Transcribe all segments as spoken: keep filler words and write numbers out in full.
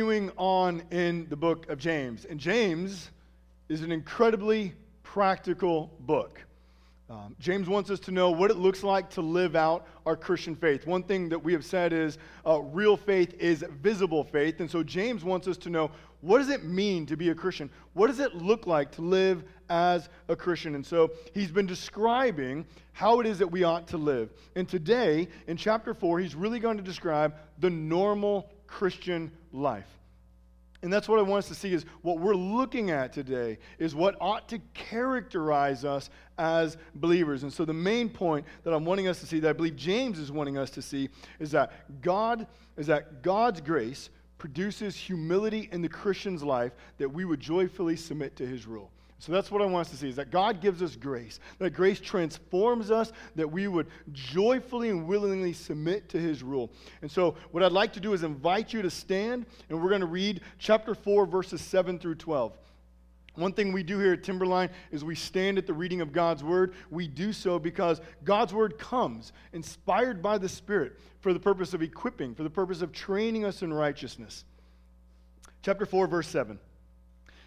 Continuing on in the book of James, and James is an incredibly practical book. Um, James wants us to know what it looks like to live out our Christian faith. One thing that we have said is uh, real faith is visible faith, and so James wants us to know, what does it mean to be a Christian? What does it look like to live as a Christian? And so he's been describing how it is that we ought to live. And today, in chapter four, he's really going to describe the normal Christian life. And that's what I want us to see is what we're looking at today is what ought to characterize us as believers. And so the main point that I'm wanting us to see, that I believe James is wanting us to see, is that God is that God's grace produces humility in the Christian's life that we would joyfully submit to his rule. So that's what I want us to see, is that God gives us grace, that grace transforms us, that we would joyfully and willingly submit to his rule. And so what I'd like to do is invite you to stand, and we're going to read chapter four, verses seven through twelve. One thing we do here at Timberline is we stand at the reading of God's word. We do so because God's word comes, inspired by the Spirit, for the purpose of equipping, for the purpose of training us in righteousness. Chapter four, verse seven.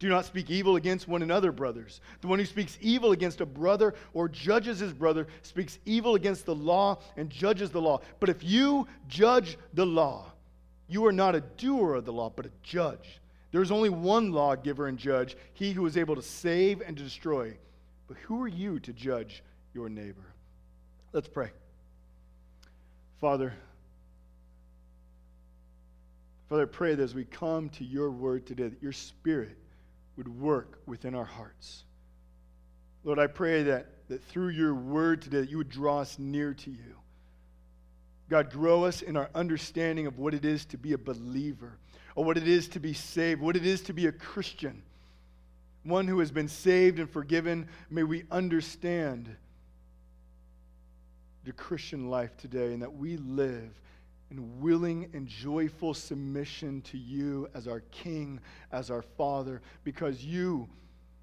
Do not speak evil against one another, brothers. The one who speaks evil against a brother or judges his brother speaks evil against the law and judges the law. But if you judge the law, you are not a doer of the law, but a judge. There is only one lawgiver and judge, he who is able to save and to destroy. But who are you to judge your neighbor? Let's pray. Father, Father, I pray that as we come to your word today, that your Spirit would work within our hearts. Lord, I pray that, that through your word today, that you would draw us near to you. God, grow us in our understanding of what it is to be a believer, or what it is to be saved, what it is to be a Christian, one who has been saved and forgiven. May we understand the Christian life today, and that we live in willing and joyful submission to you as our King, as our Father, because you,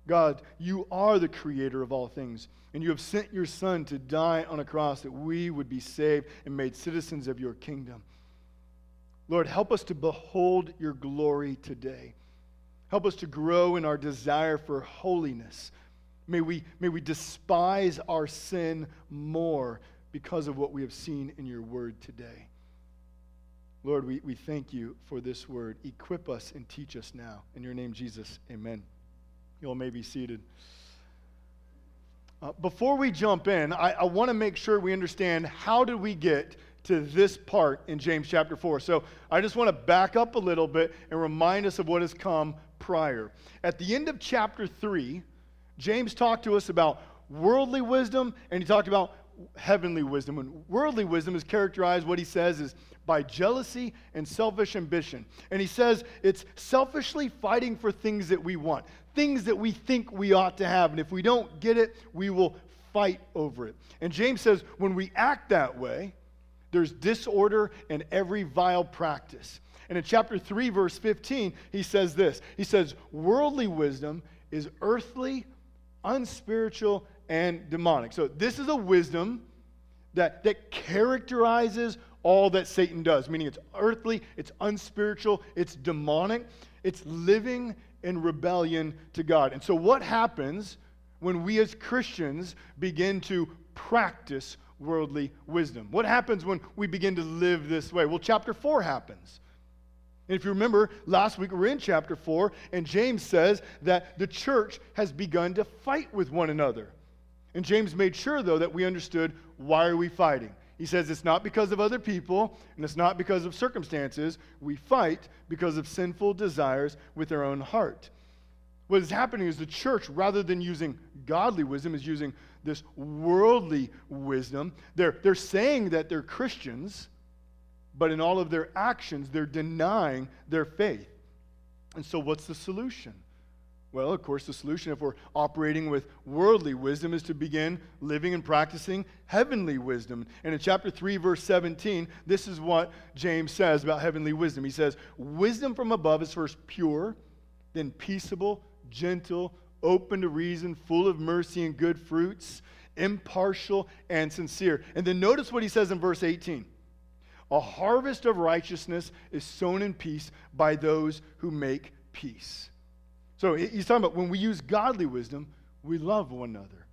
God, you are the creator of all things, and you have sent your Son to die on a cross that we would be saved and made citizens of your kingdom. Lord, help us to behold your glory today. Help us to grow in our desire for holiness. May we, may we despise our sin more because of what we have seen in your word today. Lord, we, we thank you for this word. Equip us and teach us now. In your name, Jesus, amen. You all may be seated. Uh, before we jump in, I, I want to make sure we understand, how did we get to this part in James chapter four? So I just want to back up a little bit and remind us of what has come prior. At the end of chapter three, James talked to us about worldly wisdom, and he talked about heavenly wisdom. And worldly wisdom is characterized, what he says is, by jealousy and selfish ambition. And he says it's selfishly fighting for things that we want, things that we think we ought to have. And if we don't get it, we will fight over it. And James says when we act that way, there's disorder and every vile practice. And in chapter three, verse fifteen, he says this. He says, worldly wisdom is earthly, unspiritual, and demonic. So this is a wisdom that, that characterizes all that Satan does, meaning it's earthly, it's unspiritual, it's demonic, it's living in rebellion to God. And so what happens when we as Christians begin to practice worldly wisdom? What happens when we begin to live this way? Well, chapter four happens. And if you remember, last week we were in chapter four, and James says that the church has begun to fight with one another. And James made sure, though, that we understood, why are we fighting? He says it's not because of other people, and it's not because of circumstances. We fight because of sinful desires with our own heart. What is happening is the church, rather than using godly wisdom, is using this worldly wisdom. They're, they're saying that they're Christians, but in all of their actions, they're denying their faith. And so what's the solution? Well, of course, the solution, if we're operating with worldly wisdom, is to begin living and practicing heavenly wisdom. And in chapter three, verse seventeen, this is what James says about heavenly wisdom. He says, wisdom from above is first pure, then peaceable, gentle, open to reason, full of mercy and good fruits, impartial and sincere. And then notice what he says in verse eighteen. A harvest of righteousness is sown in peace by those who make peace. So he's talking about when we use godly wisdom, we love one another.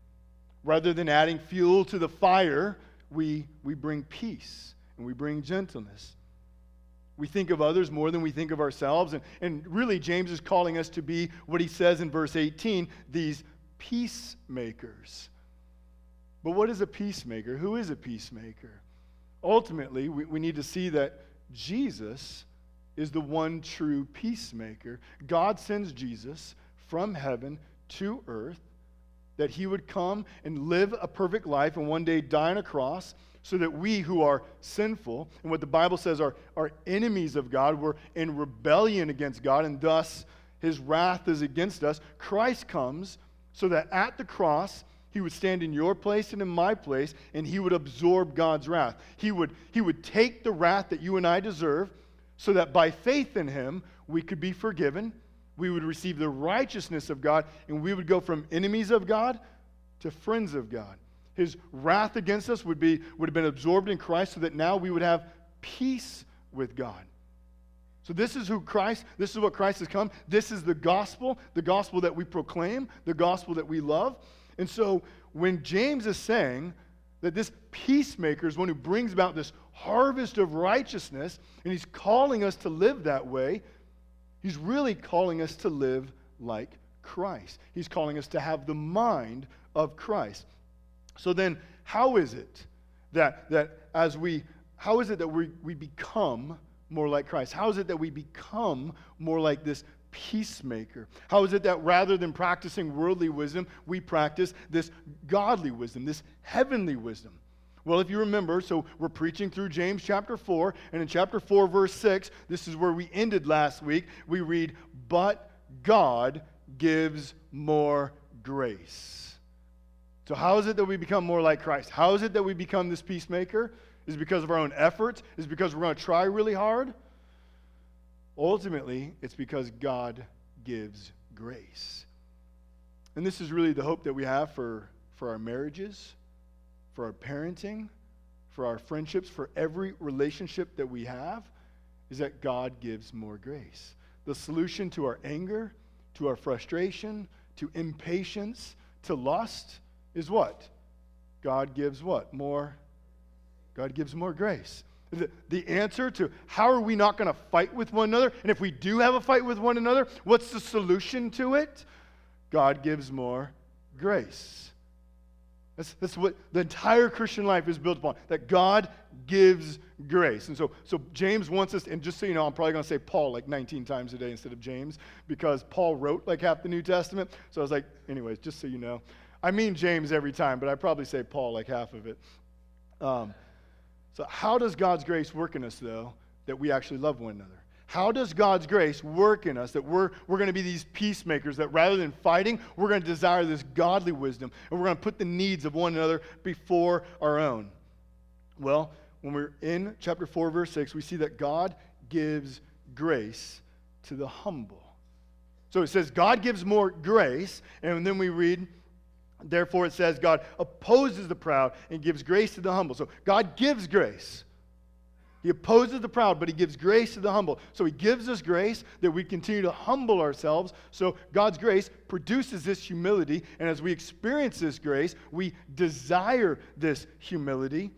Rather than adding fuel to the fire, we, we bring peace and we bring gentleness. We think of others more than we think of ourselves. And, and really, James is calling us to be what he says in verse eighteen, these peacemakers. But what is a peacemaker? Who is a peacemaker? Ultimately, we, we need to see that Jesus is the one true peacemaker. God sends Jesus from heaven to earth that he would come and live a perfect life and one day die on a cross so that we who are sinful and what the Bible says are, are enemies of God, we're in rebellion against God and thus his wrath is against us. Christ comes so that at the cross he would stand in your place and in my place and he would absorb God's wrath. He would, he would take the wrath that you and I deserve so that by faith in him, we could be forgiven, we would receive the righteousness of God, and we would go from enemies of God to friends of God. His wrath against us would be would have been absorbed in Christ so that now we would have peace with God. So this is who Christ, this is what Christ has come. This is the gospel, the gospel that we proclaim, the gospel that we love. And so when James is saying that this peacemaker is one who brings about this harvest of righteousness, and he's calling us to live that way, he's really calling us to live like Christ. He's calling us to have the mind of Christ. So then, how is it that that as we, how is it that we, we become more like Christ? How is it that we become more like this peacemaker? How is it that rather than practicing worldly wisdom, we practice this godly wisdom, this heavenly wisdom? Well, if you remember, so we're preaching through James chapter four, and in chapter four, verse six, this is where we ended last week. We read, but God gives more grace. So how is it that we become more like Christ? How is it that we become this peacemaker? Is it because of our own efforts? Is it because we're going to try really hard? Ultimately, it's because God gives grace. And this is really the hope that we have for, for our marriages, for our parenting, for our friendships, for every relationship that we have, is that God gives more grace. The solution to our anger, to our frustration, to impatience, to lust is what? God gives what? More. God gives more grace. The, the answer to how are we not going to fight with one another? And if we do have a fight with one another, what's the solution to it? God gives more grace. That's, that's what the entire Christian life is built upon, that God gives grace. And so, so James wants us, and just so you know, I'm probably going to say Paul like nineteen times a day instead of James, because Paul wrote like half the New Testament. So I was like, anyways, just so you know. I mean James every time, but I probably say Paul like half of it. Um So how does God's grace work in us, though, that we actually love one another? How does God's grace work in us that we're, we're going to be these peacemakers, that rather than fighting, we're going to desire this godly wisdom, and we're going to put the needs of one another before our own? Well, when we're in chapter four, verse six, we see that God gives grace to the humble. So it says God gives more grace, and then we read, therefore, it says God opposes the proud and gives grace to the humble. So God gives grace. He opposes the proud, but he gives grace to the humble. So he gives us grace that we continue to humble ourselves. So God's grace produces this humility. And as we experience this grace, we desire this humility.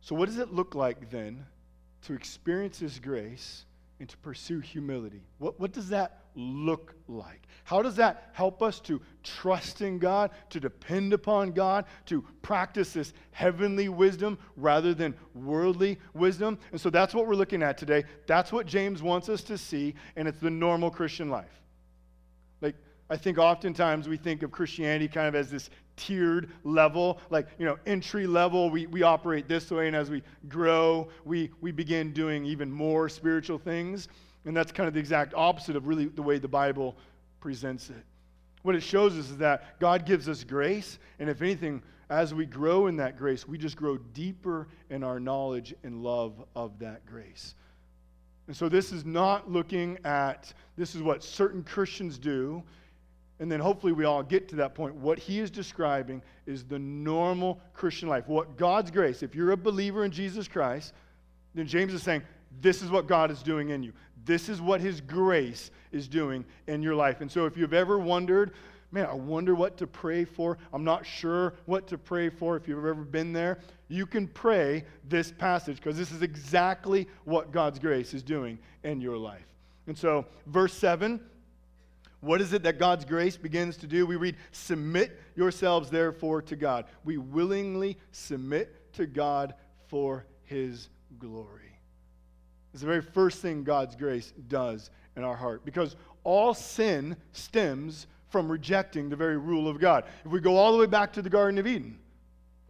So what does it look like then to experience this grace and to pursue humility? What, what does that look like? How does that help us to trust in God, to depend upon God, to practice this heavenly wisdom rather than worldly wisdom? And so that's what we're looking at today. That's what James wants us to see, and it's the normal Christian life. Like, I think oftentimes we think of Christianity kind of as this tiered level, like, you know, entry level, we, we operate this way, and as we grow, we, we begin doing even more spiritual things. And that's kind of the exact opposite of really the way the Bible presents it. What it shows us is that God gives us grace, and if anything, as we grow in that grace, we just grow deeper in our knowledge and love of that grace. And so this is not looking at, this is what certain Christians do, and then hopefully we all get to that point. What he is describing is the normal Christian life. What God's grace, if you're a believer in Jesus Christ, then James is saying, this is what God is doing in you. This is what his grace is doing in your life. And so if you've ever wondered, man, I wonder what to pray for. I'm not sure what to pray for. If you've ever been there, you can pray this passage because this is exactly what God's grace is doing in your life. And so verse seven, what is it that God's grace begins to do? We read, submit yourselves therefore to God. We willingly submit to God for his glory. It's the very first thing God's grace does in our heart because all sin stems from rejecting the very rule of God. If we go all the way back to the Garden of Eden,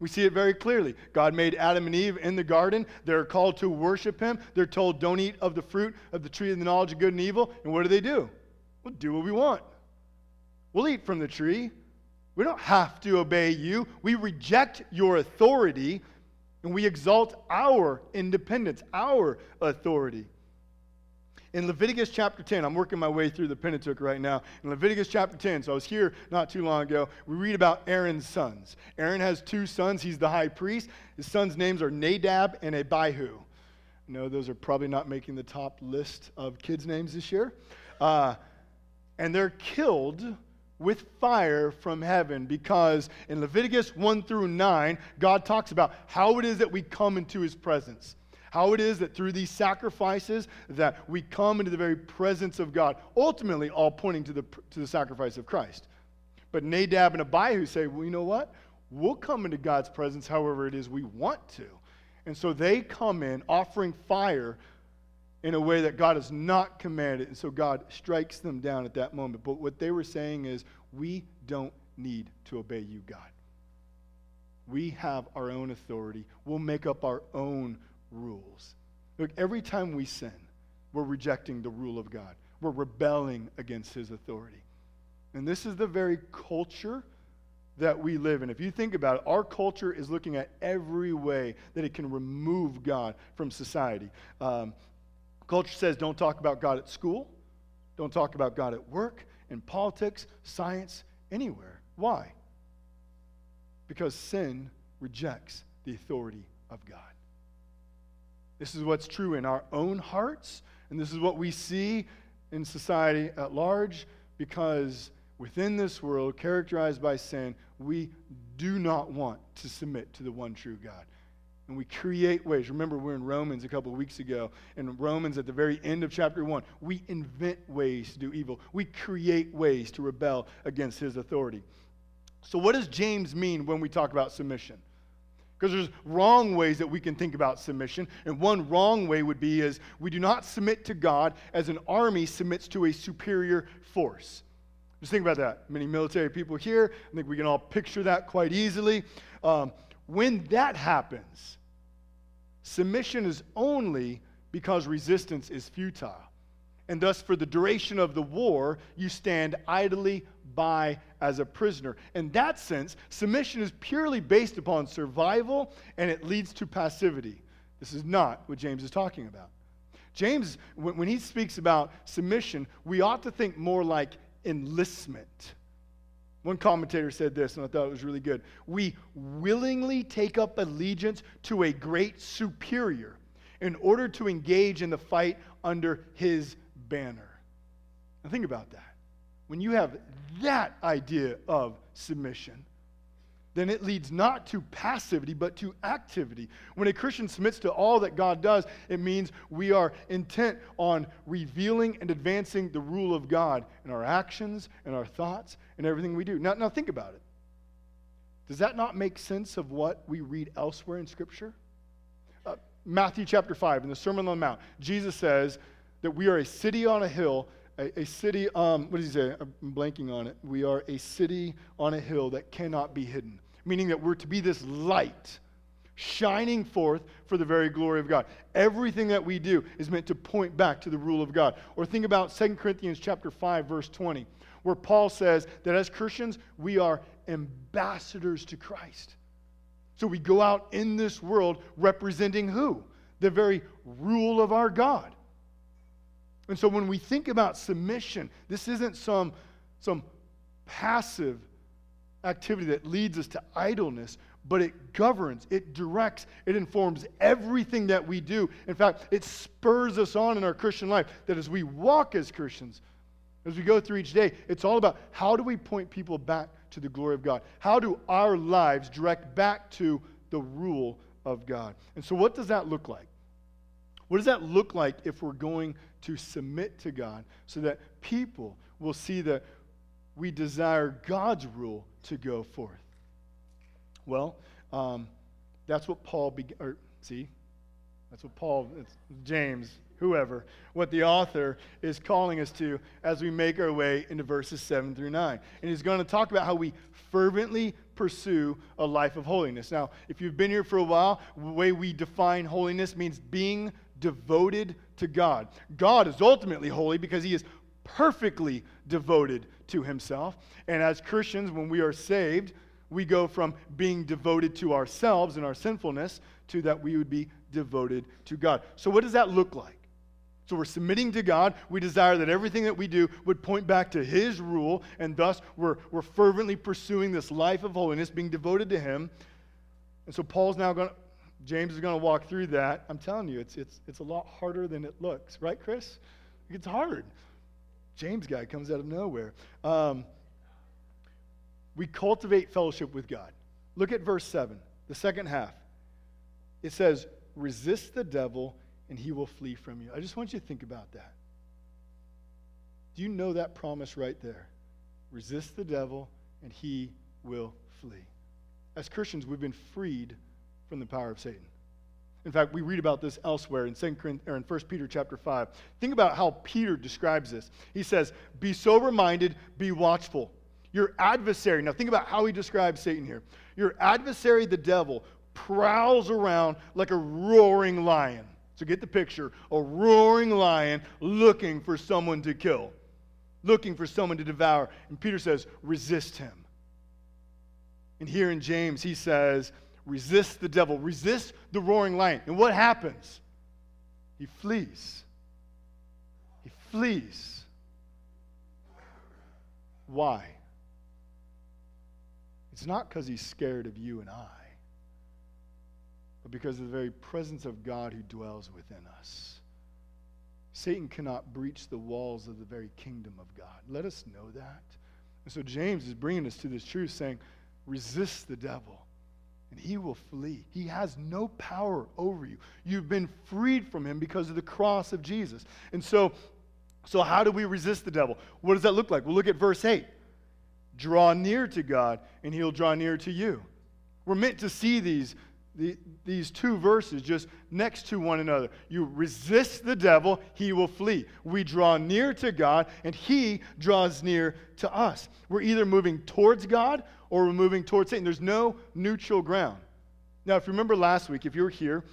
we see it very clearly. God made Adam and Eve in the garden. They're called to worship him. They're told, don't eat of the fruit of the tree of the knowledge of good and evil. And what do they do? We'll do what we want. We'll eat from the tree. We don't have to obey you. We reject your authority, and we exalt our independence, our authority. In Leviticus chapter ten, I'm working my way through the Pentateuch right now. In Leviticus chapter ten, so I was here not too long ago, we read about Aaron's sons. Aaron has two sons. He's the high priest. His sons' names are Nadab and Abihu. No, those are probably not making the top list of kids' names this year. Uh, and they're killed with fire from heaven because in Leviticus one through nine, God talks about how it is that we come into his presence. How it is that through these sacrifices that we come into the very presence of God, ultimately all pointing to the to the sacrifice of Christ. But Nadab and Abihu say, well, you know what? We'll come into God's presence however it is we want to. And so they come in offering fire in a way that God has not commanded. And so God strikes them down at that moment. But what they were saying is, we don't need to obey you, God. We have our own authority. We'll make up our own rules. Look, every time we sin, we're rejecting the rule of God. We're rebelling against his authority. And this is the very culture that we live in. If you think about it, our culture is looking at every way that it can remove God from society. Um, culture says don't talk about God at school, don't talk about God at work, in politics, science, anywhere. Why? Because sin rejects the authority of God. This is what's true in our own hearts, and this is what we see in society at large, because within this world characterized by sin, we do not want to submit to the one true God. And we create ways. Remember, we're in Romans a couple of weeks ago. In Romans, at the very end of chapter one, we invent ways to do evil. We create ways to rebel against his authority. So what does James mean when we talk about submission? Because there's wrong ways that we can think about submission. And one wrong way would be is we do not submit to God as an army submits to a superior force. Just think about that. Many military people here, I think we can all picture that quite easily. Um, when that happens, submission is only because resistance is futile. And thus, for the duration of the war, you stand idly by as a prisoner. In that sense, submission is purely based upon survival, and it leads to passivity. This is not what James is talking about. James, when he speaks about submission, we ought to think more like enlistment. One commentator said this, and I thought it was really good. We willingly take up allegiance to a great superior in order to engage in the fight under his banner. Now think about that. When you have that idea of submission, then it leads not to passivity, but to activity. When a Christian submits to all that God does, it means we are intent on revealing and advancing the rule of God in our actions, in our thoughts, in everything we do. Now, now think about it. Does that not make sense of what we read elsewhere in Scripture? Uh, Matthew chapter five, in the Sermon on the Mount, Jesus says that we are a city on a hill. A, a city, um, what does he say? I'm blanking on it. We are a city on a hill that cannot be hidden, meaning that we're to be this light shining forth for the very glory of God. Everything that we do is meant to point back to the rule of God. Or think about Second Corinthians chapter five, verse twenty, where Paul says that as Christians, we are ambassadors to Christ. So we go out in this world representing who? The very rule of our God. And so when we think about submission, this isn't some, some passive activity that leads us to idleness, but it governs, it directs, it informs everything that we do. In fact, it spurs us on in our Christian life that as we walk as Christians, as we go through each day, it's all about how do we point people back to the glory of God? How do our lives direct back to the rule of God? And so what does that look like? What does that look like if we're going to submit to God so that people will see that we desire God's rule to go forth? Well, um, that's what Paul, be- or see, that's what Paul, it's James, whoever, what the author is calling us to as we make our way into verses seven through nine. And he's going to talk about how we fervently pursue a life of holiness. Now, if you've been here for a while, the way we define holiness means being devoted to God. God is ultimately holy because he is perfectly devoted to himself. And as Christians, when we are saved, we go from being devoted to ourselves and our sinfulness to that we would be devoted to God. So what does that look like? So we're submitting to God. We desire that everything that we do would point back to his rule, and thus we're, we're fervently pursuing this life of holiness, being devoted to him. And so Paul's now going to, James is going to walk through that. I'm telling you, it's, it's, it's a lot harder than it looks. Right, Chris? It's hard. James guy comes out of nowhere. Um, we cultivate fellowship with God. Look at verse seven, the second half. It says, resist the devil and he will flee from you. I just want you to think about that. Do you know that promise right there? Resist the devil and he will flee. As Christians, we've been freed from the power of Satan. In fact, we read about this elsewhere in First Peter chapter five. Think about how Peter describes this. He says, be sober-minded, be watchful. Your adversary, now think about how he describes Satan here. Your adversary, the devil, prowls around like a roaring lion. So get the picture, a roaring lion looking for someone to kill, looking for someone to devour. And Peter says, resist him. And here in James, he says, resist the devil, resist the roaring lion. And what happens? He flees. He flees. Why? It's not because he's scared of you and I, but because of the very presence of God who dwells within us. Satan cannot breach the walls of the very kingdom of God. Let us know that. And so James is bringing us to this truth, saying, resist the devil. And he will flee. He has no power over you. You've been freed from him because of the cross of Jesus. And so, so how do we resist the devil? What does that look like? Well, look at verse eight. Draw near to God, and he'll draw near to you. We're meant to see these, the, these two verses just next to one another. You resist the devil, he will flee. We draw near to God, and he draws near to us. We're either moving towards God or we're moving towards Satan. There's no neutral ground. Now, if you remember last week, if you were here,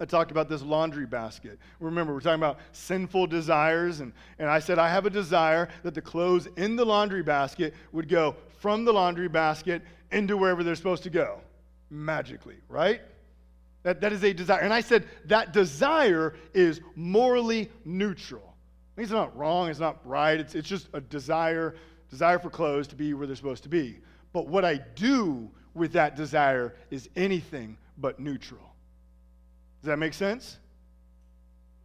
I talked about this laundry basket. Remember, we're talking about sinful desires, and, and I said I have a desire that the clothes in the laundry basket would go from the laundry basket into wherever they're supposed to go, magically, right? That that is a desire. And I said that desire is morally neutral. It's not wrong, it's not right, it's, it's just a desire, desire for clothes to be where they're supposed to be. But what I do with that desire is anything but neutral. Does that make sense?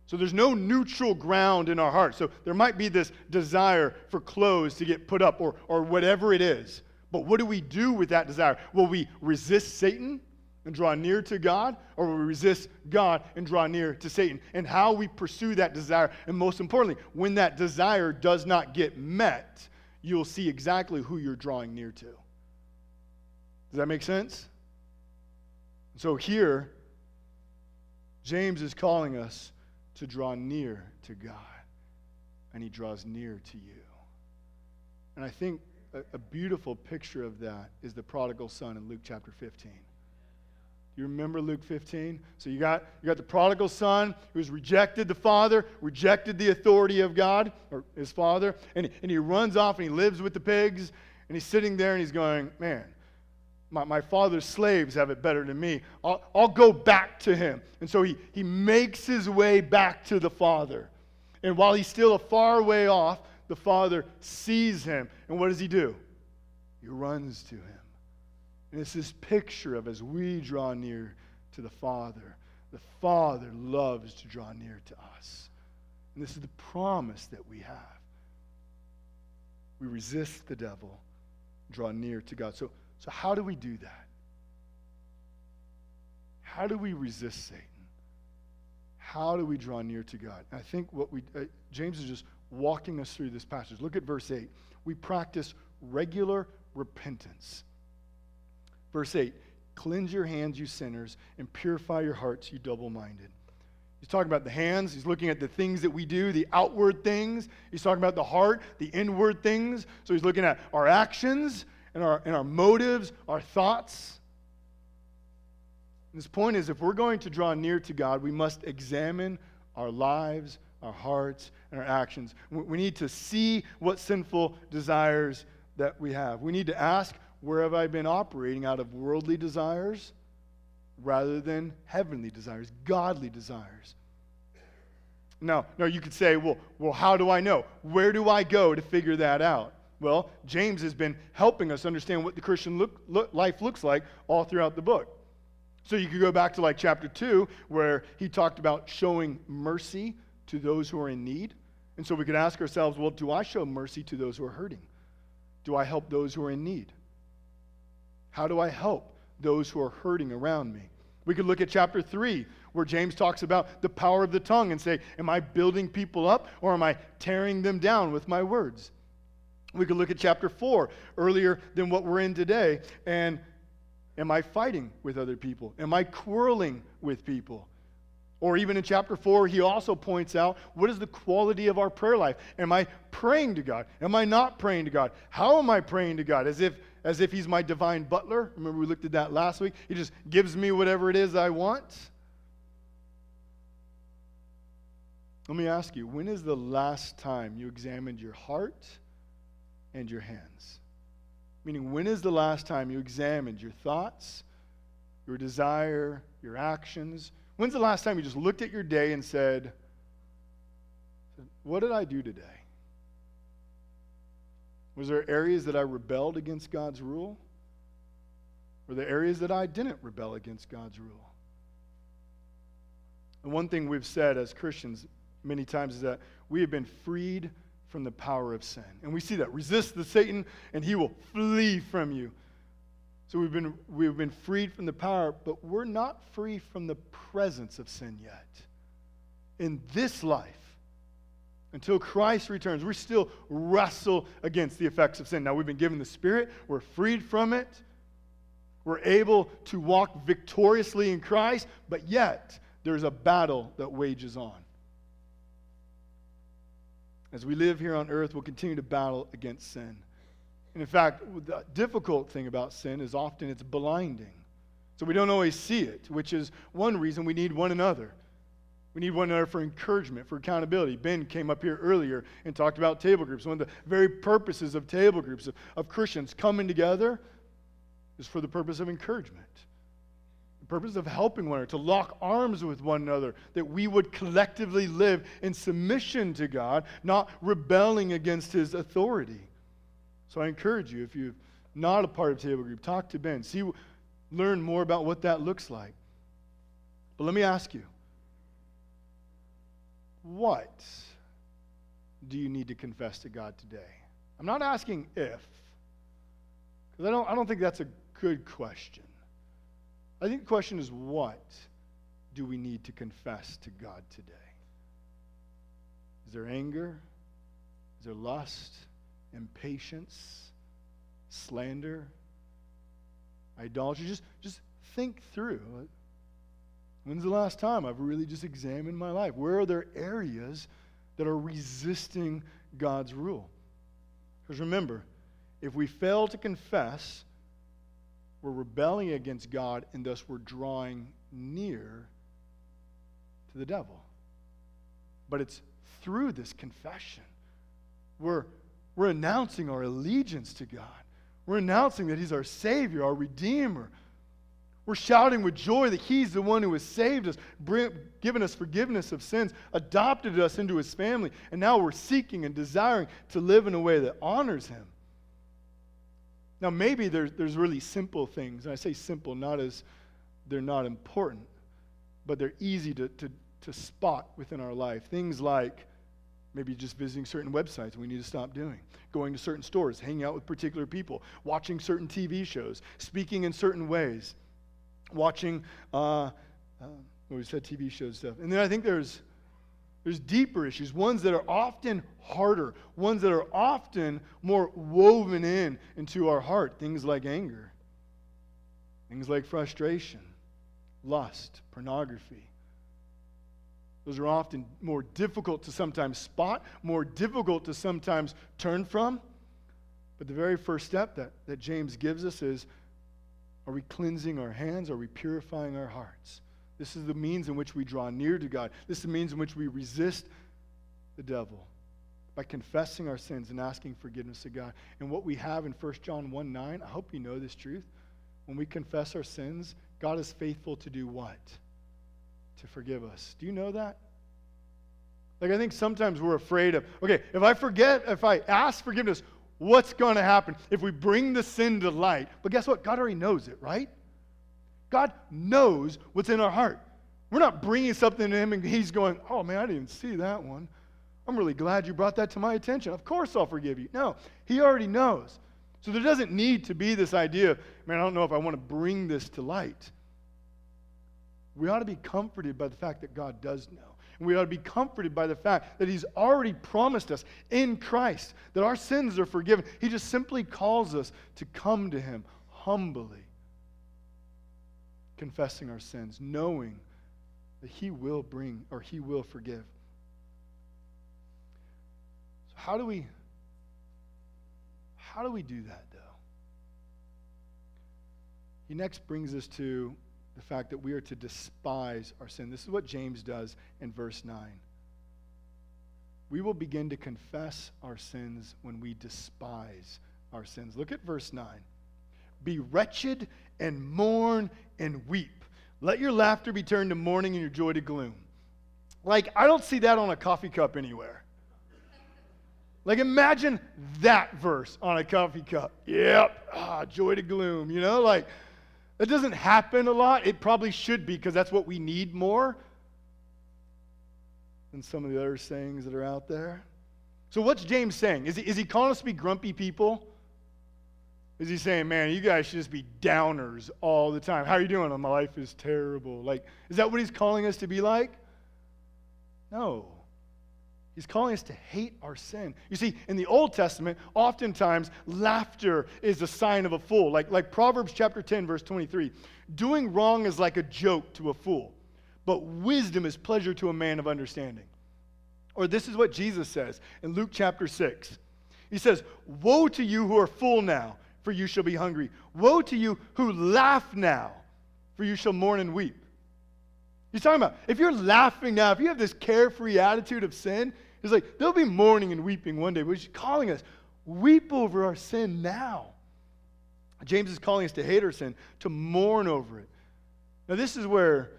So there's no neutral ground in our heart. So there might be this desire for clothes to get put up or, or whatever it is. But what do we do with that desire? Will we resist Satan and draw near to God? Or will we resist God and draw near to Satan? And how we pursue that desire. And most importantly, when that desire does not get met, you'll see exactly who you're drawing near to. Does that make sense? So here, James is calling us to draw near to God, and he draws near to you. And I think a, a beautiful picture of that is the prodigal son in Luke chapter fifteen. Do You remember Luke fifteen? So you got you got the prodigal son who's rejected the father, rejected the authority of God, or his father, and, and he runs off and he lives with the pigs, and he's sitting there and he's going, man, my, my father's slaves have it better than me. I'll, I'll go back to him. And so he, he makes his way back to the father. And while he's still a far way off, the father sees him. And what does he do? He runs to him. And it's this picture of as we draw near to the Father, the Father loves to draw near to us. And this is the promise that we have. We resist the devil, draw near to God. So, so how do we do that? How do we resist Satan? How do we draw near to God? And I think what we uh, James is just walking us through this passage. Look at verse eight. We practice regular repentance. Verse eight, cleanse your hands, you sinners, and purify your hearts, you double-minded. He's talking about the hands. He's looking at the things that we do, the outward things. He's talking about the heart, the inward things. So he's looking at our actions and our, and our motives, our thoughts. And his point is, if we're going to draw near to God, we must examine our lives, our hearts, and our actions. We need to see what sinful desires that we have. We need to ask, where have I been operating out of worldly desires rather than heavenly desires, godly desires? Now, now you could say, well, well, how do I know? Where do I go to figure that out? Well, James has been helping us understand what the Christian look, look, life looks like all throughout the book. So you could go back to like chapter two where he talked about showing mercy to those who are in need. And so we could ask ourselves, well, do I show mercy to those who are hurting? Do I help those who are in need? How do I help those who are hurting around me? We could look at chapter three where James talks about the power of the tongue and say, am I building people up or am I tearing them down with my words? We could look at chapter four earlier than what we're in today, and am I fighting with other people? Am I quarreling with people? Or even in chapter four, he also points out, what is the quality of our prayer life? Am I praying to God? Am I not praying to God? How am I praying to God? As if As if he's my divine butler. Remember we looked at that last week. He just gives me whatever it is I want. Let me ask you, when is the last time you examined your heart and your hands? Meaning, when is the last time you examined your thoughts, your desire, your actions? When's the last time you just looked at your day and said, what did I do today? Was there areas that I rebelled against God's rule? Were there areas that I didn't rebel against God's rule? And one thing we've said as Christians many times is that we have been freed from the power of sin. And we see that. Resist the Satan and he will flee from you. So we've been, we've been freed from the power, but we're not free from the presence of sin yet. In this life, until Christ returns, we still wrestle against the effects of sin. Now, we've been given the Spirit. We're freed from it. We're able to walk victoriously in Christ, but yet there's a battle that wages on. As we live here on earth, we'll continue to battle against sin. And in fact, the difficult thing about sin is often it's blinding. So we don't always see it, which is one reason we need one another. We need one another for encouragement, for accountability. Ben came up here earlier and talked about table groups. One of the very purposes of table groups, of, of Christians coming together, is for the purpose of encouragement. The purpose of helping one another, to lock arms with one another, that we would collectively live in submission to God, not rebelling against His authority. So I encourage you, if you're not a part of table group, talk to Ben. See, learn more about what that looks like. But let me ask you, what do you need to confess to God today? I'm not asking if, because I don't, I don't think that's a good question. I think the question is, what do we need to confess to God today? Is there anger? Is there lust? Impatience? Slander? Idolatry? Just, just think through. When's the last time I've really just examined my life? Where are there areas that are resisting God's rule? Because remember, if we fail to confess, We're rebelling against God, and thus we're drawing near to the devil. But it's through this confession. We're, we're announcing our allegiance to God. We're announcing that he's our Savior, our Redeemer. We're shouting with joy that he's the one who has saved us, given us forgiveness of sins, adopted us into his family, and now we're seeking and desiring to live in a way that honors him. Now, maybe there's, there's really simple things, and I say simple not as they're not important, but they're easy to, to, to spot within our life. Things like maybe just visiting certain websites we need to stop doing, going to certain stores, hanging out with particular people, watching certain T V shows, speaking in certain ways, watching, uh, uh, we said T V shows stuff. And then I think there's there's deeper issues, ones that are often harder, ones that are often more woven in into our heart, things like anger, things like frustration, lust, pornography. Those are often more difficult to sometimes spot, more difficult to sometimes turn from. But the very first step that, that James gives us is, are we cleansing our hands? Are we purifying our hearts? This is the means in which we draw near to God. This is the means in which we resist the devil by confessing our sins and asking forgiveness of God. And what we have in First John one nine, I hope you know this truth. When we confess our sins, God is faithful to do what? To forgive us. Do you know that? Like, I think sometimes we're afraid of, okay, if I forget, if I ask forgiveness, what's going to happen if we bring the sin to light? But guess what? God already knows it, right? God knows what's in our heart. We're not bringing something to him and he's going, oh man, I didn't see that one. I'm really glad you brought that to my attention. Of course I'll forgive you. No, he already knows. So there doesn't need to be this idea of, man, I don't know if I want to bring this to light. We ought to be comforted by the fact that God does know. And we ought to be comforted by the fact that he's already promised us in Christ that our sins are forgiven. He just simply calls us to come to him humbly, confessing our sins, knowing that he will bring or he will forgive. So how do we how do we do that, though? He next brings us to the fact that we are to despise our sin. This is what James does in verse nine. We will begin to confess our sins when we despise our sins. Look at verse nine. Be wretched and mourn and weep. Let your laughter be turned to mourning and your joy to gloom. Like, I don't see that on a coffee cup anywhere. Like, imagine that verse on a coffee cup. Yep, ah, joy to gloom, you know? Like, that doesn't happen a lot. It probably should be, because that's what we need more than some of the other sayings that are out there. So what's James saying? Is he, is he calling us to be grumpy people? Is he saying, man, you guys should just be downers all the time? How are you doing? Oh, my life is terrible. Like, is that what he's calling us to be like? No. He's calling us to hate our sin. You see, in the Old Testament, oftentimes laughter is a sign of a fool. Like, like Proverbs chapter ten, verse twenty-three. Doing wrong is like a joke to a fool, but wisdom is pleasure to a man of understanding. Or this is what Jesus says in Luke chapter six. He says, woe to you who are full now, for you shall be hungry. Woe to you who laugh now, for you shall mourn and weep. He's talking about, if you're laughing now, if you have this carefree attitude of sin, he's like, there'll be mourning and weeping one day. But he's calling us, weep over our sin now. James is calling us to hate our sin, to mourn over it. Now, this is where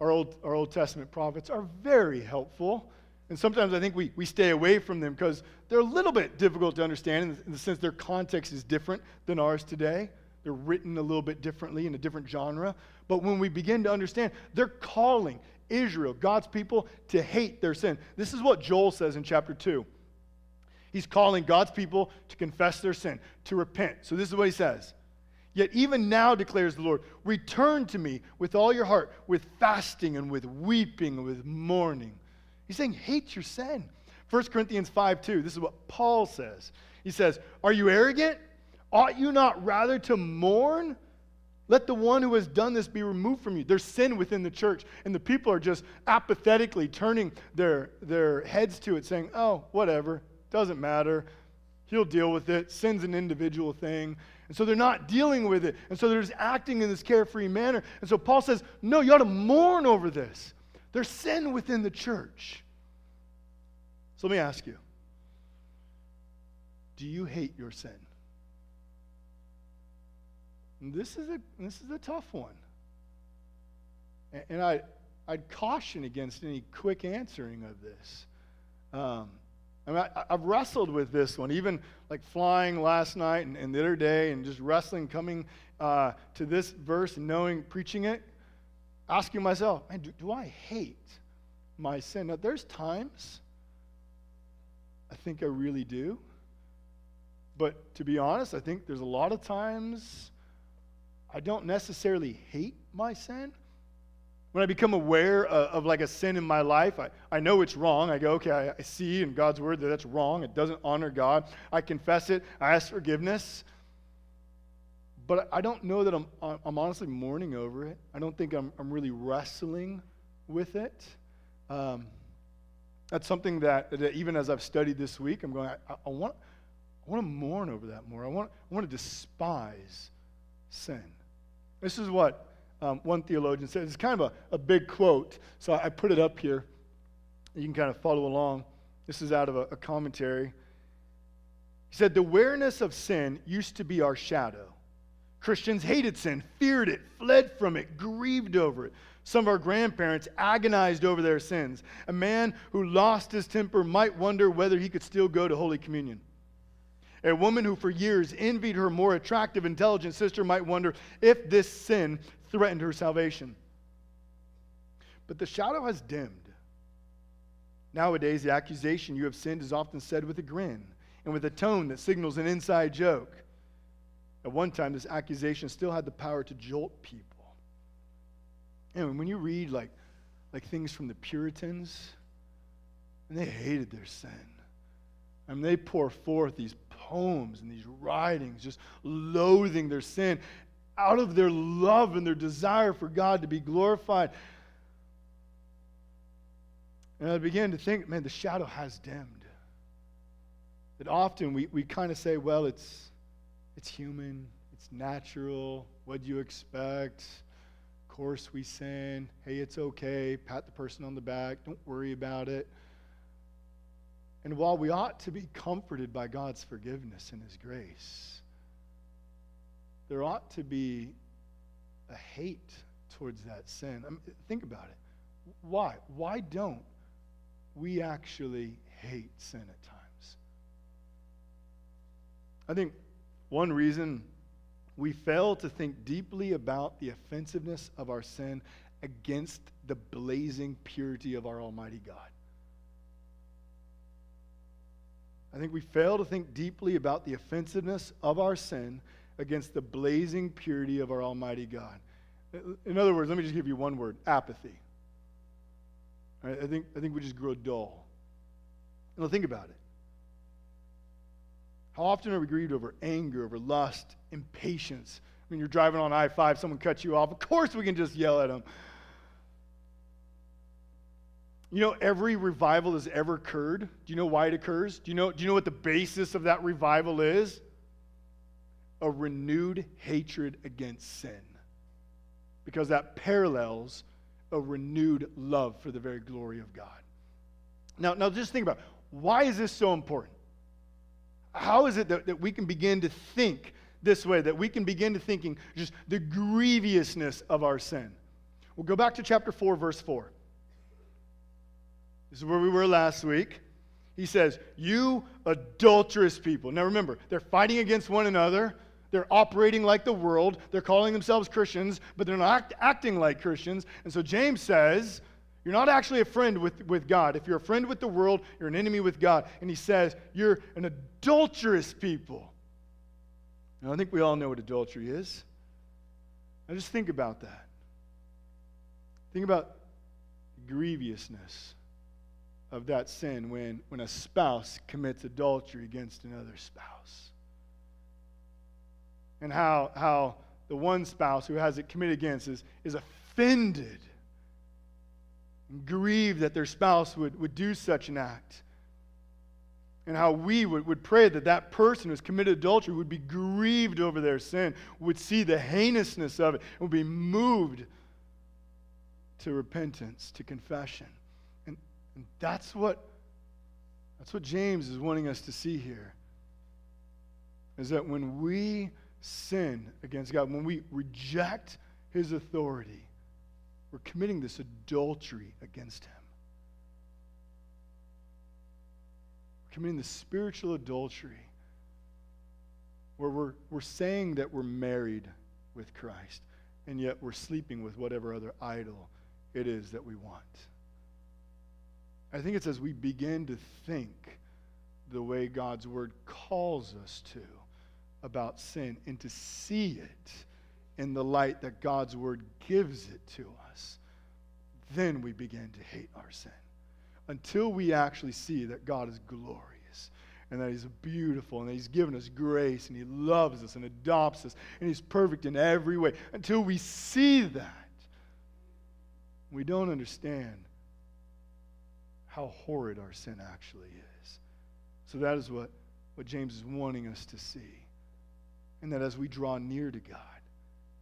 our Old, our Old Testament prophets are very helpful. And sometimes I think we, we stay away from them because they're a little bit difficult to understand in the, in the sense their context is different than ours today. They're written a little bit differently in a different genre. But when we begin to understand, they're calling Israel, God's people, to hate their sin. This is what Joel says in chapter two. He's calling God's people to confess their sin, to repent. So this is what he says. Yet even now, declares the Lord, return to me with all your heart, with fasting and with weeping and with mourning. He's saying, hate your sin. First Corinthians five two, this is what Paul says. He says, are you arrogant? Ought you not rather to mourn? Let the one who has done this be removed from you. There's sin within the church, and the people are just apathetically turning their, their heads to it, saying, oh, whatever, doesn't matter. He'll deal with it. Sin's an individual thing. And so they're not dealing with it. And so they're just acting in this carefree manner. And so Paul says, no, you ought to mourn over this. There's sin within the church. So let me ask you, do you hate your sin? And this is a this is a tough one. And, and I I'd caution against any quick answering of this. Um, I mean, I, I've wrestled with this one, even like flying last night and, and the other day, and just wrestling, coming uh, to this verse, and knowing, preaching it, asking myself, man, do, do I hate my sin? Now, there's times I think I really do. But to be honest, I think there's a lot of times I don't necessarily hate my sin. When I become aware of, of like a sin in my life, I, I know it's wrong. I go, okay, I, I see in God's word that that's wrong. It doesn't honor God. I confess it. I ask forgiveness. But I don't know that I'm I'm honestly mourning over it. I don't think I'm I'm really wrestling with it. Um, that's something that, that even as I've studied this week, I'm going, I, I want... I want to mourn over that more. I want, I want to despise sin. This is what um, one theologian says. It's kind of a, a big quote, so I put it up here. You can kind of follow along. This is out of a, a commentary. He said, the awareness of sin used to be our shadow. Christians hated sin, feared it, fled from it, grieved over it. Some of our grandparents agonized over their sins. A man who lost his temper might wonder whether he could still go to Holy Communion. A woman who for years envied her more attractive, intelligent sister might wonder if this sin threatened her salvation. But the shadow has dimmed. Nowadays, the accusation you have sinned is often said with a grin and with a tone that signals an inside joke. At one time, this accusation still had the power to jolt people. And when you read like, like things from the Puritans, and they hated their sin. I mean, they pour forth these poems and these writings, just loathing their sin out of their love and their desire for God to be glorified. And I began to think, man, the shadow has dimmed. That often we, we kind of say, well, it's it's human, it's natural, what do you expect? Of course we sin. Hey, it's okay. Pat the person on the back. Don't worry about it. And while we ought to be comforted by God's forgiveness and His grace, there ought to be a hate towards that sin. I mean, think about it. Why? Why don't we actually hate sin at times? I think one reason we fail to think deeply about the offensiveness of our sin against the blazing purity of our Almighty God. I think we fail to think deeply about the offensiveness of our sin against the blazing purity of our Almighty God. In other words, let me just give you one word, apathy. All right, I think, I think we just grow dull. Now think about it. How often are we grieved over anger, over lust, impatience? I mean, you're driving on I five, someone cuts you off. Of course we can just yell at them. You know, every revival that's ever occurred, do you know why it occurs? Do you know, do you know what the basis of that revival is? A renewed hatred against sin. Because that parallels a renewed love for the very glory of God. Now, now just think about it. Why is this so important? How is it that, that we can begin to think this way, that we can begin to thinking just the grievousness of our sin? We'll go back to chapter four, verse four. This is where we were last week. He says, you adulterous people. Now remember, they're fighting against one another. They're operating like the world. They're calling themselves Christians, but they're not act, acting like Christians. And so James says, you're not actually a friend with, with God. If you're a friend with the world, you're an enemy with God. And he says, you're an adulterous people. Now I think we all know what adultery is. Now just think about that. Think about grievousness of that sin when, when a spouse commits adultery against another spouse. And how, how the one spouse who has it committed against is, is offended and grieved that their spouse would, would do such an act. And how we would, would pray that that person who's committed adultery would be grieved over their sin, would see the heinousness of it, would be moved to repentance, to confession. And, and that's what that's what James is wanting us to see here. Is that when we sin against God, when we reject His authority, we're committing this adultery against Him. Committing the spiritual adultery where we're, we're saying that we're married with Christ, and yet we're sleeping with whatever other idol it is that we want. I think it's as we begin to think the way God's Word calls us to about sin and to see it in the light that God's Word gives it to us, then we begin to hate our sin. Until we actually see that God is glorious and that He's beautiful and that He's given us grace and He loves us and adopts us and He's perfect in every way. Until we see that, we don't understand how horrid our sin actually is. So that is what, what James is wanting us to see. And that as we draw near to God,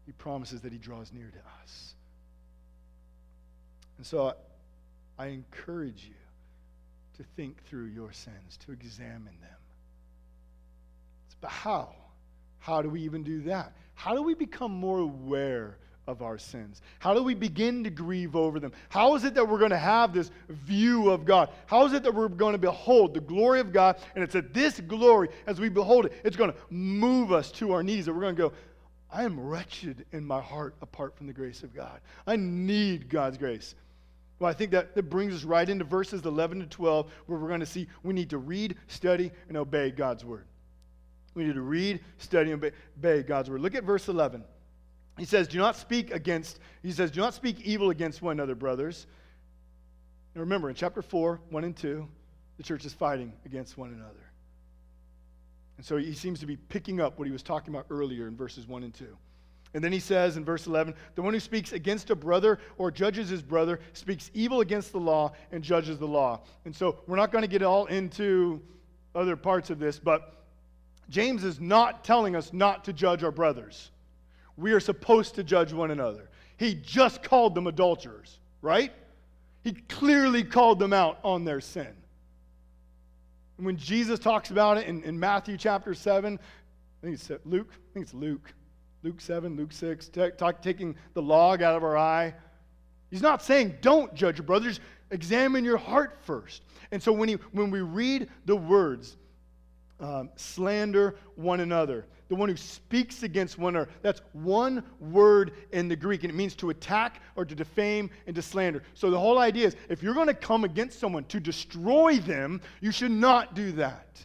He promises that He draws near to us. And so I, I encourage you to think through your sins, to examine them. It's about how? How do we even do that? How do we become more aware of our sins? How do we begin to grieve over them? How is it that we're going to have this view of God? How is it that we're going to behold the glory of God? And it's at this glory, as we behold it, it's going to move us to our knees, and we're going to go, I am wretched in my heart apart from the grace of God. I need God's grace. Well, I think that, that brings us right into verses eleven to twelve, where we're going to see we need to read, study, and obey God's Word. We need to read, study, and obey, obey God's Word. Look at verse eleven. He says, do not speak against, he says, do not speak evil against one another, brothers. Now remember, in chapter four, one and two, the church is fighting against one another. And so he seems to be picking up what he was talking about earlier in verses one and two. And then he says in verse eleven, the one who speaks against a brother or judges his brother speaks evil against the law and judges the law. And so we're not going to get all into other parts of this, but James is not telling us not to judge our brothers. We are supposed to judge one another. He just called them adulterers, right? He clearly called them out on their sin. And when Jesus talks about it in, in Matthew chapter seven, I think it's Luke, I think it's Luke. Luke seven, Luke six, t- t- taking the log out of our eye. He's not saying don't judge your brothers. Examine your heart first. And so when he, when we read the words, um, slander one another, the one who speaks against one another, that's one word in the Greek, and it means to attack or to defame and to slander. So the whole idea is if you're going to come against someone to destroy them, you should not do that.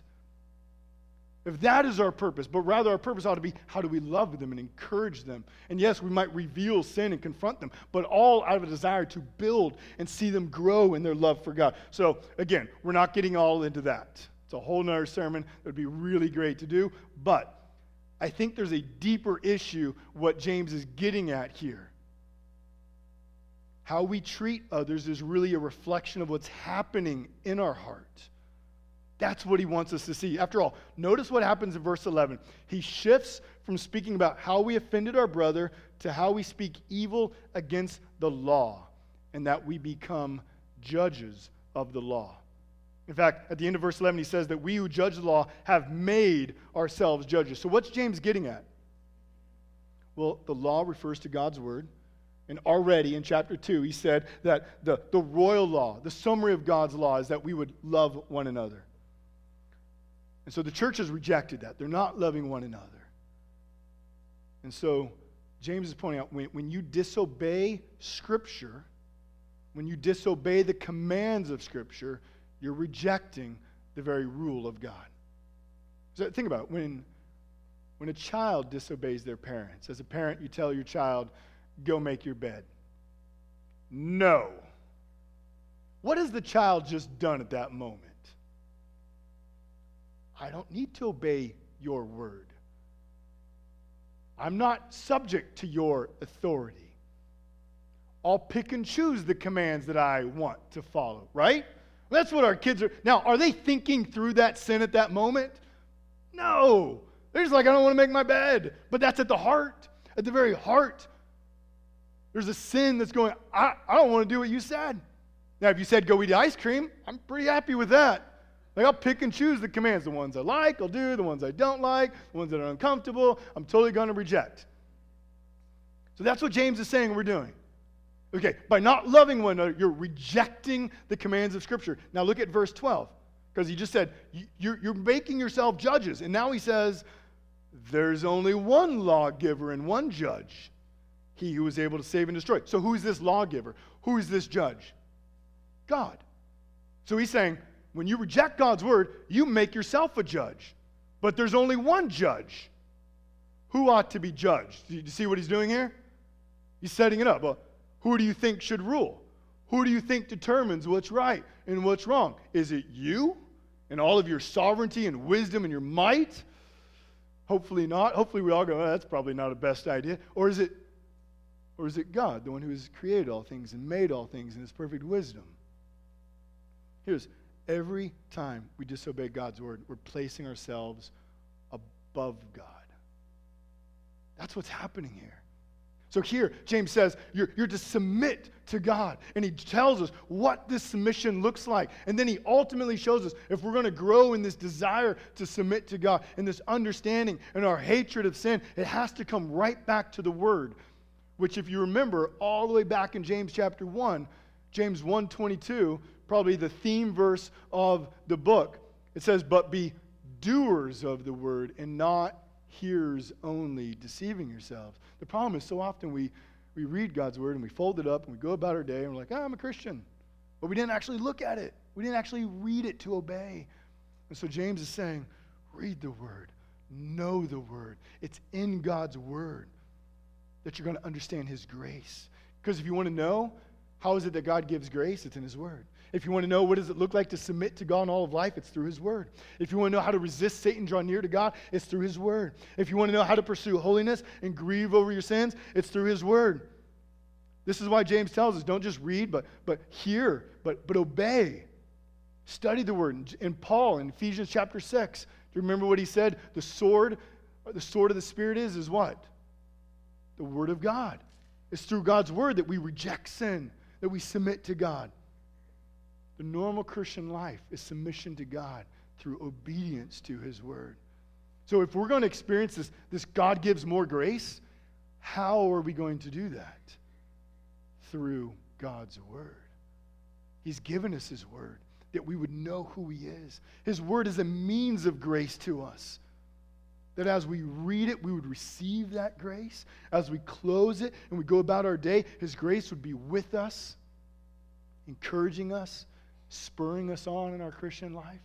If that is our purpose, but rather our purpose ought to be how do we love them and encourage them. And yes, we might reveal sin and confront them, but all out of a desire to build and see them grow in their love for God. So again, we're not getting all into that. It's a whole nother sermon that would be really great to do, but I think there's a deeper issue what James is getting at here. How we treat others is really a reflection of what's happening in our heart. That's what he wants us to see. After all, notice what happens in verse eleven. He shifts from speaking about how we offended our brother to how we speak evil against the law and that we become judges of the law. In fact, at the end of verse eleven, he says that we who judge the law have made ourselves judges. So what's James getting at? Well, the law refers to God's Word. And already in chapter two, he said that the, the royal law, the summary of God's law, is that we would love one another. And so the church has rejected that. They're not loving one another. And so James is pointing out when, when you disobey Scripture, when you disobey the commands of Scripture, you're rejecting the very rule of God. So think about it. When, when a child disobeys their parents, as a parent you tell your child, go make your bed. No. What has the child just done at that moment? I don't need to obey your word. I'm not subject to your authority. I'll pick and choose the commands that I want to follow, right? That's what our kids are. Now, are they thinking through that sin at that moment? No. They're just like, I don't want to make my bed. But that's at the heart, at the very heart. There's a sin that's going, I, I don't want to do what you said. Now, if you said go eat ice cream, I'm pretty happy with that. Like, I'll pick and choose the commands. The ones I like, I'll do. The ones I don't like, the ones that are uncomfortable, I'm totally going to reject. So that's what James is saying we're doing. Okay, by not loving one another, you're rejecting the commands of Scripture. Now look at verse twelve, because he just said, you're, you're making yourself judges. And now he says, there's only one lawgiver and one judge, he who is able to save and destroy. So who is this lawgiver? Who is this judge? God. So he's saying, when you reject God's word, you make yourself a judge. But there's only one judge. Who ought to be judged? Do you see what he's doing here? He's setting it up. Well, who do you think should rule? Who do you think determines what's right and what's wrong? Is it you and all of your sovereignty and wisdom and your might? Hopefully not. Hopefully we all go, oh, that's probably not a best idea. Or is it, or is it God, the one who has created all things and made all things in his perfect wisdom? Here's Every time we disobey God's word, we're placing ourselves above God. That's what's happening here. So here, James says, you're, you're to submit to God. And he tells us what this submission looks like. And then he ultimately shows us if we're going to grow in this desire to submit to God, in this understanding, and our hatred of sin, it has to come right back to the word. Which, if you remember, all the way back in James chapter one, James one twenty-two, probably the theme verse of the book. It says, but be doers of the word and not hearers only, deceiving yourselves. The problem is so often we, we read God's word and we fold it up and we go about our day and we're like, oh, I'm a Christian. But we didn't actually look at it. We didn't actually read it to obey. And so James is saying, read the word. Know the word. It's in God's word that you're going to understand his grace. Because if you want to know how is it that God gives grace, it's in his word. If you want to know what does it look like to submit to God in all of life, it's through his word. If you want to know how to resist Satan, draw near to God, it's through his word. If you want to know how to pursue holiness and grieve over your sins, it's through his word. This is why James tells us, don't just read, but, but hear, but, but obey. Study the word. And, and Paul in Ephesians chapter six, do you remember what he said? The sword, the sword of the Spirit is, is what? The word of God. It's through God's word that we reject sin, that we submit to God. The normal Christian life is submission to God through obedience to his word. So if we're going to experience this, this God gives more grace, how are we going to do that? Through God's word. He's given us his word that we would know who he is. His word is a means of grace to us. That as we read it, we would receive that grace. As we close it and we go about our day, his grace would be with us, encouraging us, spurring us on in our Christian life.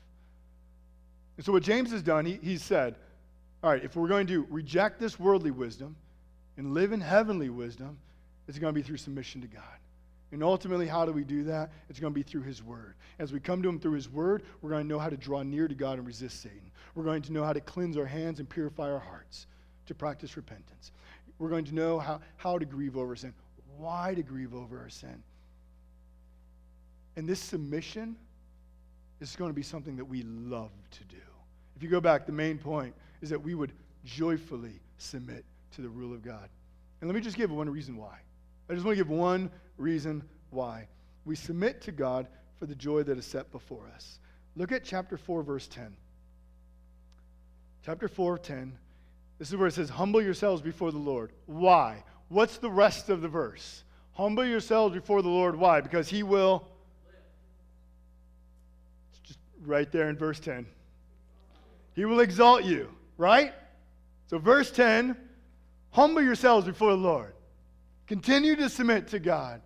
And so what James has done, he, he said, all right, if we're going to reject this worldly wisdom and live in heavenly wisdom, it's going to be through submission to God. And ultimately, how do we do that? It's going to be through his word. As we come to him through his word, we're going to know how to draw near to God and resist Satan. We're going to know how to cleanse our hands and purify our hearts to practice repentance. We're going to know how, how to grieve over sin, why to grieve over our sin. And this submission is going to be something that we love to do. If you go back, the main point is that we would joyfully submit to the rule of God. And let me just give one reason why. I just want to give one reason why. We submit to God for the joy that is set before us. Look at chapter four, verse ten. Chapter four, ten. This is where it says, humble yourselves before the Lord. Why? What's the rest of the verse? Humble yourselves before the Lord. Why? Because he will... Right there in verse ten. He will exalt you, right? So verse ten, humble yourselves before the Lord. Continue to submit to God.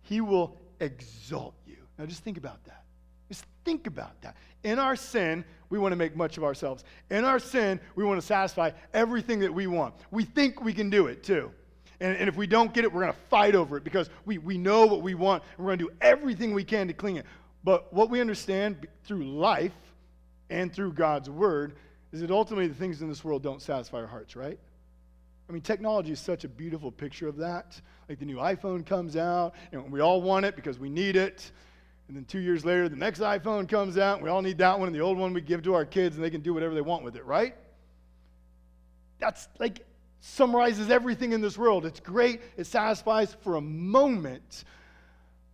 He will exalt you. Now just think about that. Just think about that. In our sin, we want to make much of ourselves. In our sin, we want to satisfy everything that we want. We think we can do it too. And, and if we don't get it, we're going to fight over it because we, we know what we want. And we're going to do everything we can to cling it. But what we understand through life and through God's word is that ultimately the things in this world don't satisfy our hearts, right? I mean, technology is such a beautiful picture of that. Like the new iPhone comes out, and we all want it because we need it. And then two years later, the next iPhone comes out. We all need that one. And the old one we give to our kids, and they can do whatever they want with it, right? That's like summarizes everything in this world. It's great. It satisfies for a moment.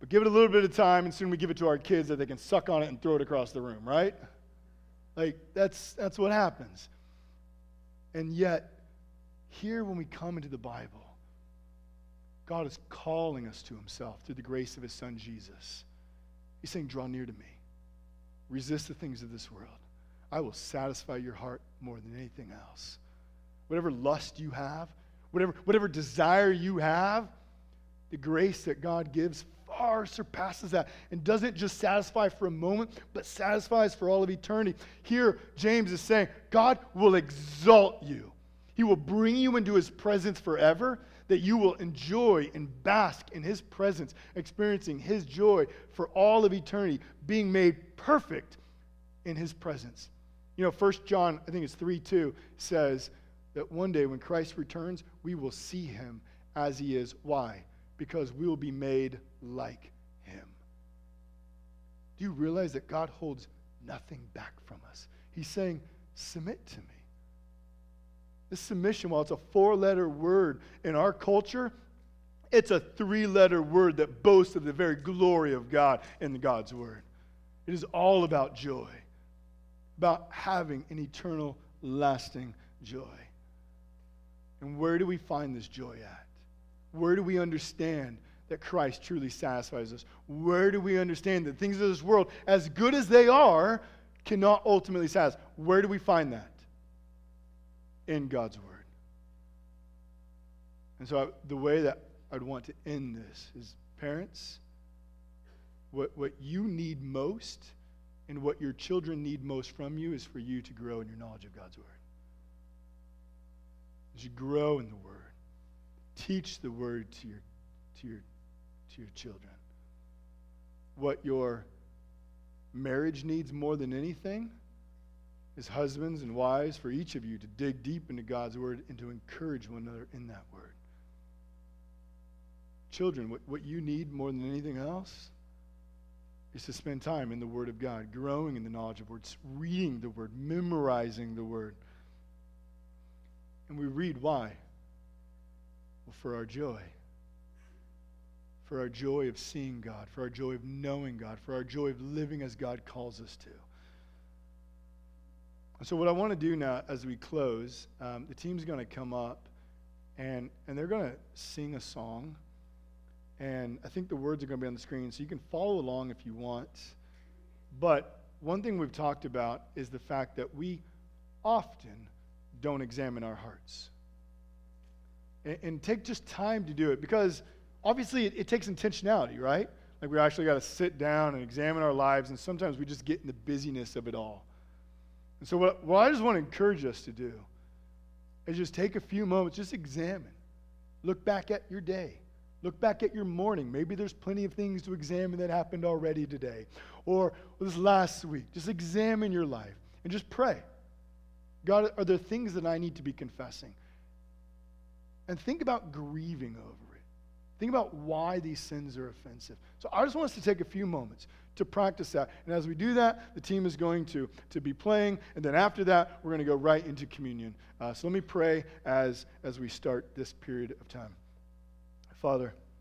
But give it a little bit of time, and soon we give it to our kids that they can suck on it and throw it across the room, right? Like, that's that's what happens. And yet, here when we come into the Bible, God is calling us to himself through the grace of his son, Jesus. He's saying, draw near to me. Resist the things of this world. I will satisfy your heart more than anything else. Whatever lust you have, whatever, whatever desire you have, the grace that God gives far surpasses that and doesn't just satisfy for a moment, but satisfies for all of eternity. Here, James is saying, God will exalt you. He will bring you into his presence forever, that you will enjoy and bask in his presence, experiencing his joy for all of eternity, being made perfect in his presence. You know, First John, I think it's three two, says that one day when Christ returns, we will see him as he is. Why? Because we will be made like him. Do you realize that God holds nothing back from us? He's saying, submit to me. This submission, while it's a four-letter word in our culture, it's a three-letter word that boasts of the very glory of God in God's word. It is all about joy, about having an eternal, lasting joy. And where do we find this joy at? Where do we understand that Christ truly satisfies us? Where do we understand that things of this world, as good as they are, cannot ultimately satisfy? Where do we find that? In God's word. And so I, the way that I'd want to end this is, parents, what, what you need most and what your children need most from you is for you to grow in your knowledge of God's word. As you grow in the word, teach the word to your, to your, to your children. What your marriage needs more than anything, as husbands and wives, for each of you to dig deep into God's word and to encourage one another in that word. Children, what, what you need more than anything else is to spend time in the word of God, growing in the knowledge of words, reading the word, memorizing the word. And we read why? Well, for our joy. For our joy of seeing God, for our joy of knowing God, for our joy of living as God calls us to. So what I want to do now as we close, um, the team's going to come up, and, and they're going to sing a song. And I think the words are going to be on the screen, so you can follow along if you want. But one thing we've talked about is the fact that we often don't examine our hearts. And, and take just time to do it, because obviously it, it takes intentionality, right? Like we actually got to sit down and examine our lives, and sometimes we just get in the busyness of it all. And so what, what I just want to encourage us to do is just take a few moments, just examine. Look back at your day. Look back at your morning. Maybe there's plenty of things to examine that happened already today or this last week. Just examine your life and just pray. God, are there things that I need to be confessing? And think about grieving over it. Think about why these sins are offensive. So I just want us to take a few moments to practice that. And as we do that, the team is going to, to be playing. And then after that, we're going to go right into communion. Uh, so let me pray as, as we start this period of time. Father,